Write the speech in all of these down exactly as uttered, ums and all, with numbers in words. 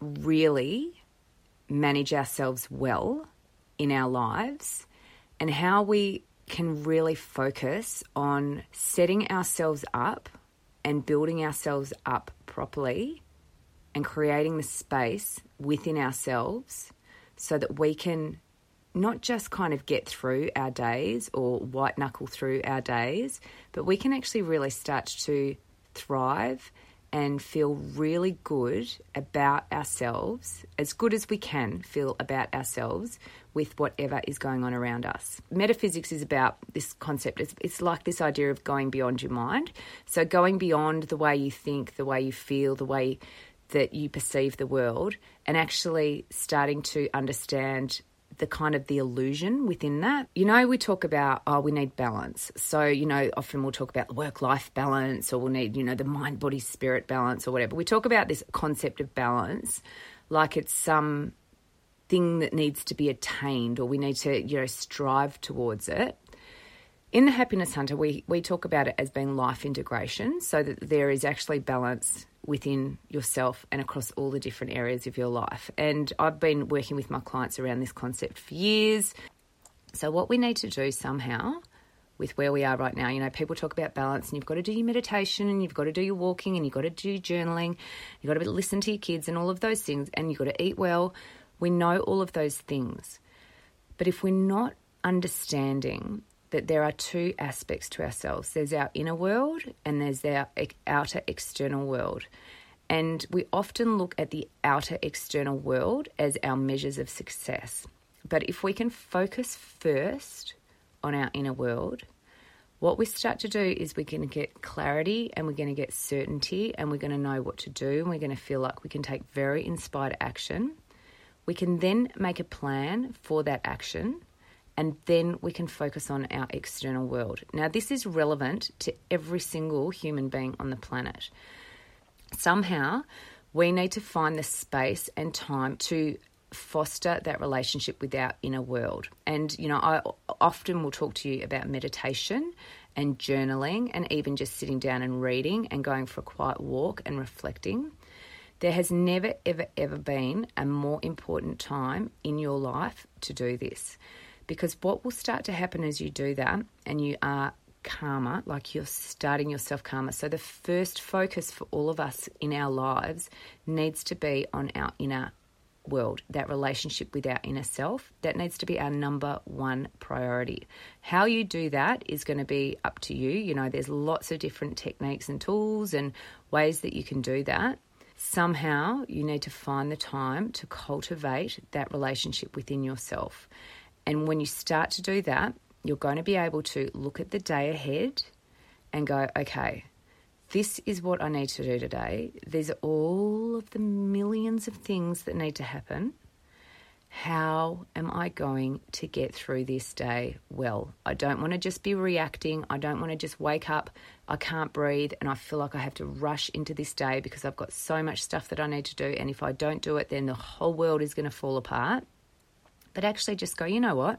really manage ourselves well in our lives and how we can really focus on setting ourselves up and building ourselves up properly and creating the space within ourselves so that we can not just kind of get through our days or white knuckle through our days, but we can actually really start to thrive and feel really good about ourselves, as good as we can feel about ourselves with whatever is going on around us. Metaphysics is about this concept. It's, it's like this idea of going beyond your mind. So going beyond the way you think, the way you feel, the way that you perceive the world, and actually starting to understand the kind of the illusion within that. You know, we talk about, oh, we need balance. So, you know, often we'll talk about the work-life balance, or we'll need, you know, the mind-body-spirit balance or whatever. We talk about this concept of balance like it's some thing that needs to be attained, or we need to, you know, strive towards it. In the Happiness Hunter, we, we talk about it as being life integration, so that there is actually balance within yourself and across all the different areas of your life. And I've been working with my clients around this concept for years. So what we need to do somehow with where we are right now, you know, people talk about balance, and you've got to do your meditation, and you've got to do your walking, and you've got to do journaling, you've got to listen to your kids and all of those things, and you've got to eat well. We know all of those things. But if we're not understanding that there are two aspects to ourselves. There's our inner world and there's our outer external world. And we often look at the outer external world as our measures of success. But if we can focus first on our inner world, what we start to do is we're going to get clarity, and we're going to get certainty, and we're going to know what to do, and we're going to feel like we can take very inspired action. We can then make a plan for that action, and then we can focus on our external world. Now, this is relevant to every single human being on the planet. Somehow, we need to find the space and time to foster that relationship with our inner world. And, you know, I often will talk to you about meditation and journaling, and even just sitting down and reading and going for a quiet walk and reflecting. There has never, ever, ever been a more important time in your life to do this. Because what will start to happen as you do that, and you are calmer, like you're starting yourself calmer. So the first focus for all of us in our lives needs to be on our inner world, that relationship with our inner self. That needs to be our number one priority. How you do that is going to be up to you. You know, there's lots of different techniques and tools and ways that you can do that. Somehow you need to find the time to cultivate that relationship within yourself. And when you start to do that, you're going to be able to look at the day ahead and go, okay, this is what I need to do today. These are all of the millions of things that need to happen. How am I going to get through this day well? I don't want to just be reacting. I don't want to just wake up, I can't breathe, and I feel like I have to rush into this day because I've got so much stuff that I need to do. And if I don't do it, then the whole world is going to fall apart. But actually just go, you know what?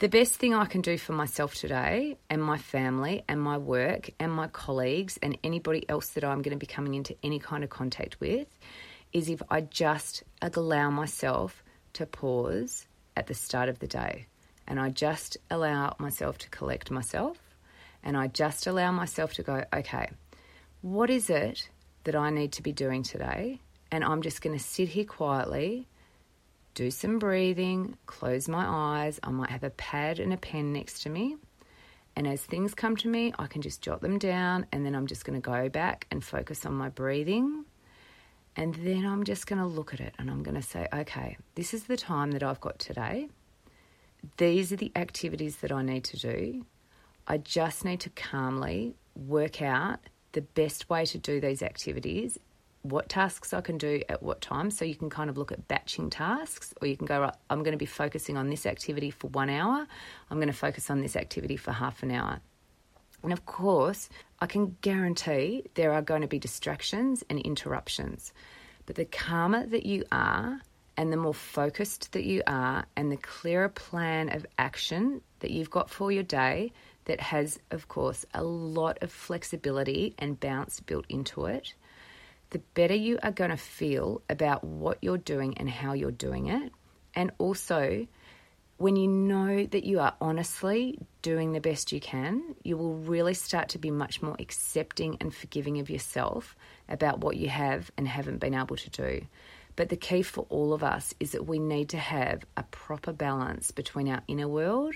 The best thing I can do for myself today, and my family, and my work, and my colleagues, and anybody else that I'm going to be coming into any kind of contact with, is if I just allow myself to pause at the start of the day, and I just allow myself to collect myself, and I just allow myself to go, okay, what is it that I need to be doing today? And I'm just going to sit here quietly, do some breathing, close my eyes. I might have a pad and a pen next to me. And as things come to me, I can just jot them down, and then I'm just going to go back and focus on my breathing. And then I'm just going to look at it, and I'm going to say, okay, this is the time that I've got today. These are the activities that I need to do. I just need to calmly work out the best way to do these activities what tasks I can do at what time. So you can kind of look at batching tasks, or you can go, right, I'm going to be focusing on this activity for one hour. I'm going to focus on this activity for half an hour. And of course, I can guarantee there are going to be distractions and interruptions. But the calmer that you are, and the more focused that you are, and the clearer plan of action that you've got for your day, that has, of course, a lot of flexibility and bounce built into it, the better you are going to feel about what you're doing and how you're doing it. And also, when you know that you are honestly doing the best you can, you will really start to be much more accepting and forgiving of yourself about what you have and haven't been able to do. But the key for all of us is that we need to have a proper balance between our inner world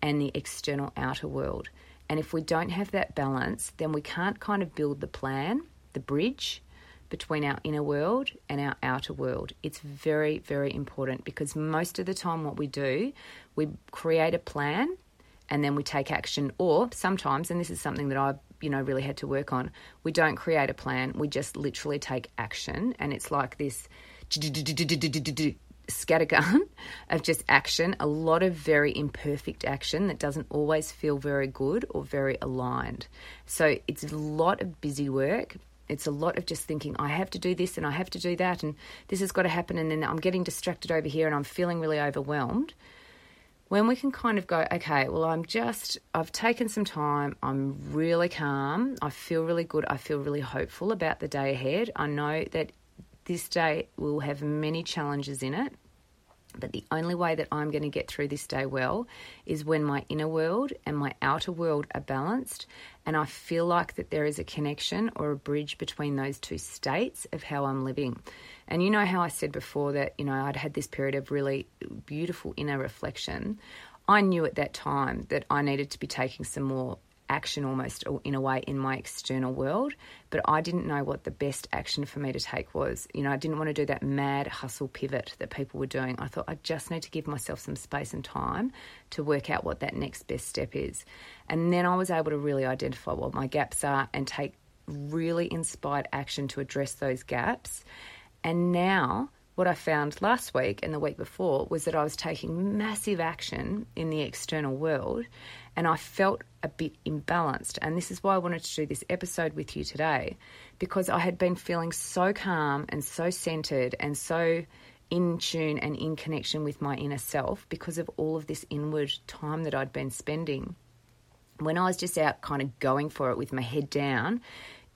and the external outer world. And if we don't have that balance, then we can't kind of build the plan, the bridge between our inner world and our outer world. It's very, very important, because most of the time what we do, we create a plan and then we take action. Or sometimes, and this is something that I, you know, really had to work on, we don't create a plan, we just literally take action. And it's like this scattergun of just action, a lot of very imperfect action that doesn't always feel very good or very aligned. So it's a lot of busy work. It's a lot of just thinking, I have to do this and I have to do that and this has got to happen, and then I'm getting distracted over here and I'm feeling really overwhelmed. When we can kind of go, okay, well, I'm just, I've taken some time, I'm really calm, I feel really good, I feel really hopeful about the day ahead. I know that this day will have many challenges in it, but the only way that I'm going to get through this day well is when my inner world and my outer world are balanced, and I feel like that there is a connection or a bridge between those two states of how I'm living. And you know how I said before that, you know, I'd had this period of really beautiful inner reflection. I knew at that time that I needed to be taking some more action almost in a way in my external world, but I didn't know what the best action for me to take was. You know, I didn't want to do that mad hustle pivot that people were doing. I thought I just need to give myself some space and time to work out what that next best step is. And then I was able to really identify what my gaps are and take really inspired action to address those gaps. And now what I found last week and the week before was that I was taking massive action in the external world and I felt a bit imbalanced. And this is why I wanted to do this episode with you today, because I had been feeling so calm and so centered and so in tune and in connection with my inner self because of all of this inward time that I'd been spending. When I was just out kind of going for it with my head down,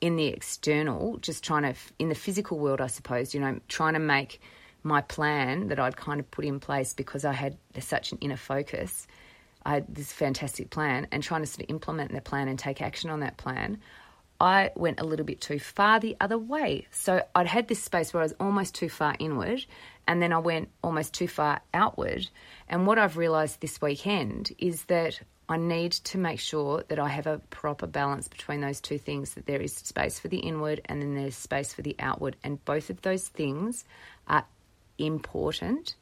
in the external, just trying to, in the physical world, I suppose, you know, trying to make my plan that I'd kind of put in place because I had such an inner focus. I had this fantastic plan and trying to sort of implement the plan and take action on that plan. I went a little bit too far the other way. So I'd had this space where I was almost too far inward, and then I went almost too far outward. And what I've realised this weekend is that I need to make sure that I have a proper balance between those two things, that there is space for the inward and then there's space for the outward. And both of those things are important.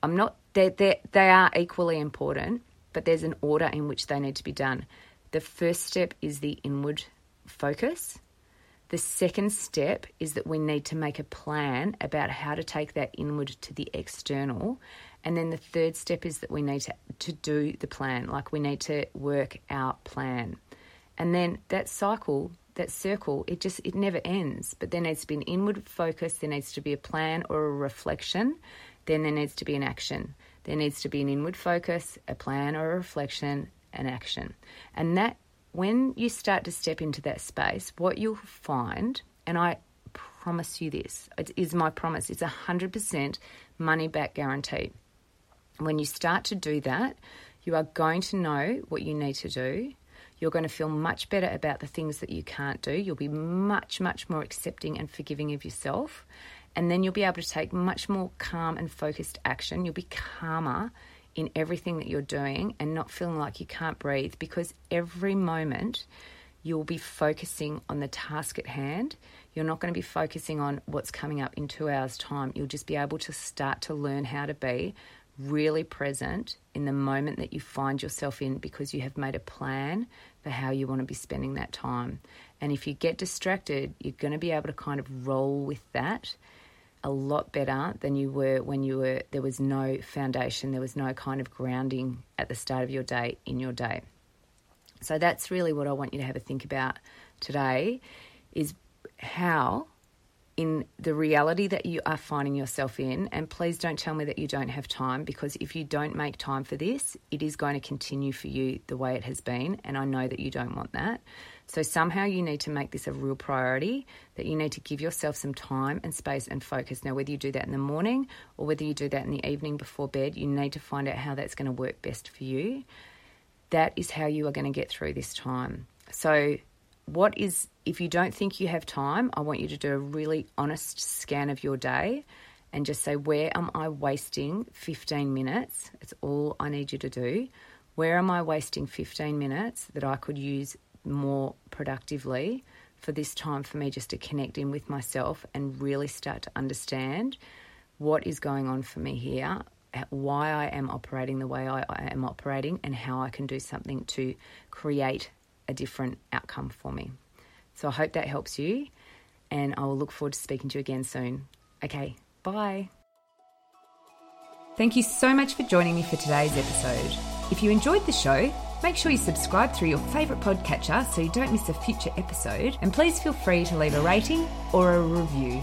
I'm not, they're, they're, they are equally important, but there's an order in which they need to be done. The first step is the inward focus. The second step is that we need to make a plan about how to take that inward to the external. And then the third step is that we need to, to do the plan, like we need to work our plan. And then that cycle, that circle, it just, it never ends. But there needs to be an inward focus, there needs to be a plan or a reflection, then there needs to be an action. There needs to be an inward focus, a plan or a reflection, an action. And that, when you start to step into that space, what you'll find, and I promise you this, it is my promise, it's one hundred percent money back guarantee. When you start to do that, you are going to know what you need to do. You're going to feel much better about the things that you can't do. You'll be much, much more accepting and forgiving of yourself. And then you'll be able to take much more calm and focused action. You'll be calmer in everything that you're doing and not feeling like you can't breathe, because every moment you'll be focusing on the task at hand. You're not going to be focusing on what's coming up in two hours' time. You'll just be able to start to learn how to be really present in the moment that you find yourself in, because you have made a plan for how you want to be spending that time. And if you get distracted, you're going to be able to kind of roll with that a lot better than you were when you were, there was no foundation, there was no kind of grounding at the start of your day, in your day. So that's really what I want you to have a think about today, is how in the reality that you are finding yourself in, and please don't tell me that you don't have time, because if you don't make time for this, it is going to continue for you the way it has been, and I know that you don't want that. So somehow you need to make this a real priority, that you need to give yourself some time and space and focus. Now, whether you do that in the morning or whether you do that in the evening before bed, you need to find out how that's going to work best for you. That is how you are going to get through this time. So what is, if you don't think you have time, I want you to do a really honest scan of your day and just say, where am I wasting fifteen minutes? It's all I need you to do. Where am I wasting fifteen minutes that I could use more productively for this time for me just to connect in with myself and really start to understand what is going on for me here, why I am operating the way I am operating, and how I can do something to create a different outcome for me. So I hope that helps you, and I will look forward to speaking to you again soon. Okay, bye. Thank you so much for joining me for today's episode. If you enjoyed the show, make sure you subscribe through your favourite podcatcher so you don't miss a future episode, and please feel free to leave a rating or a review.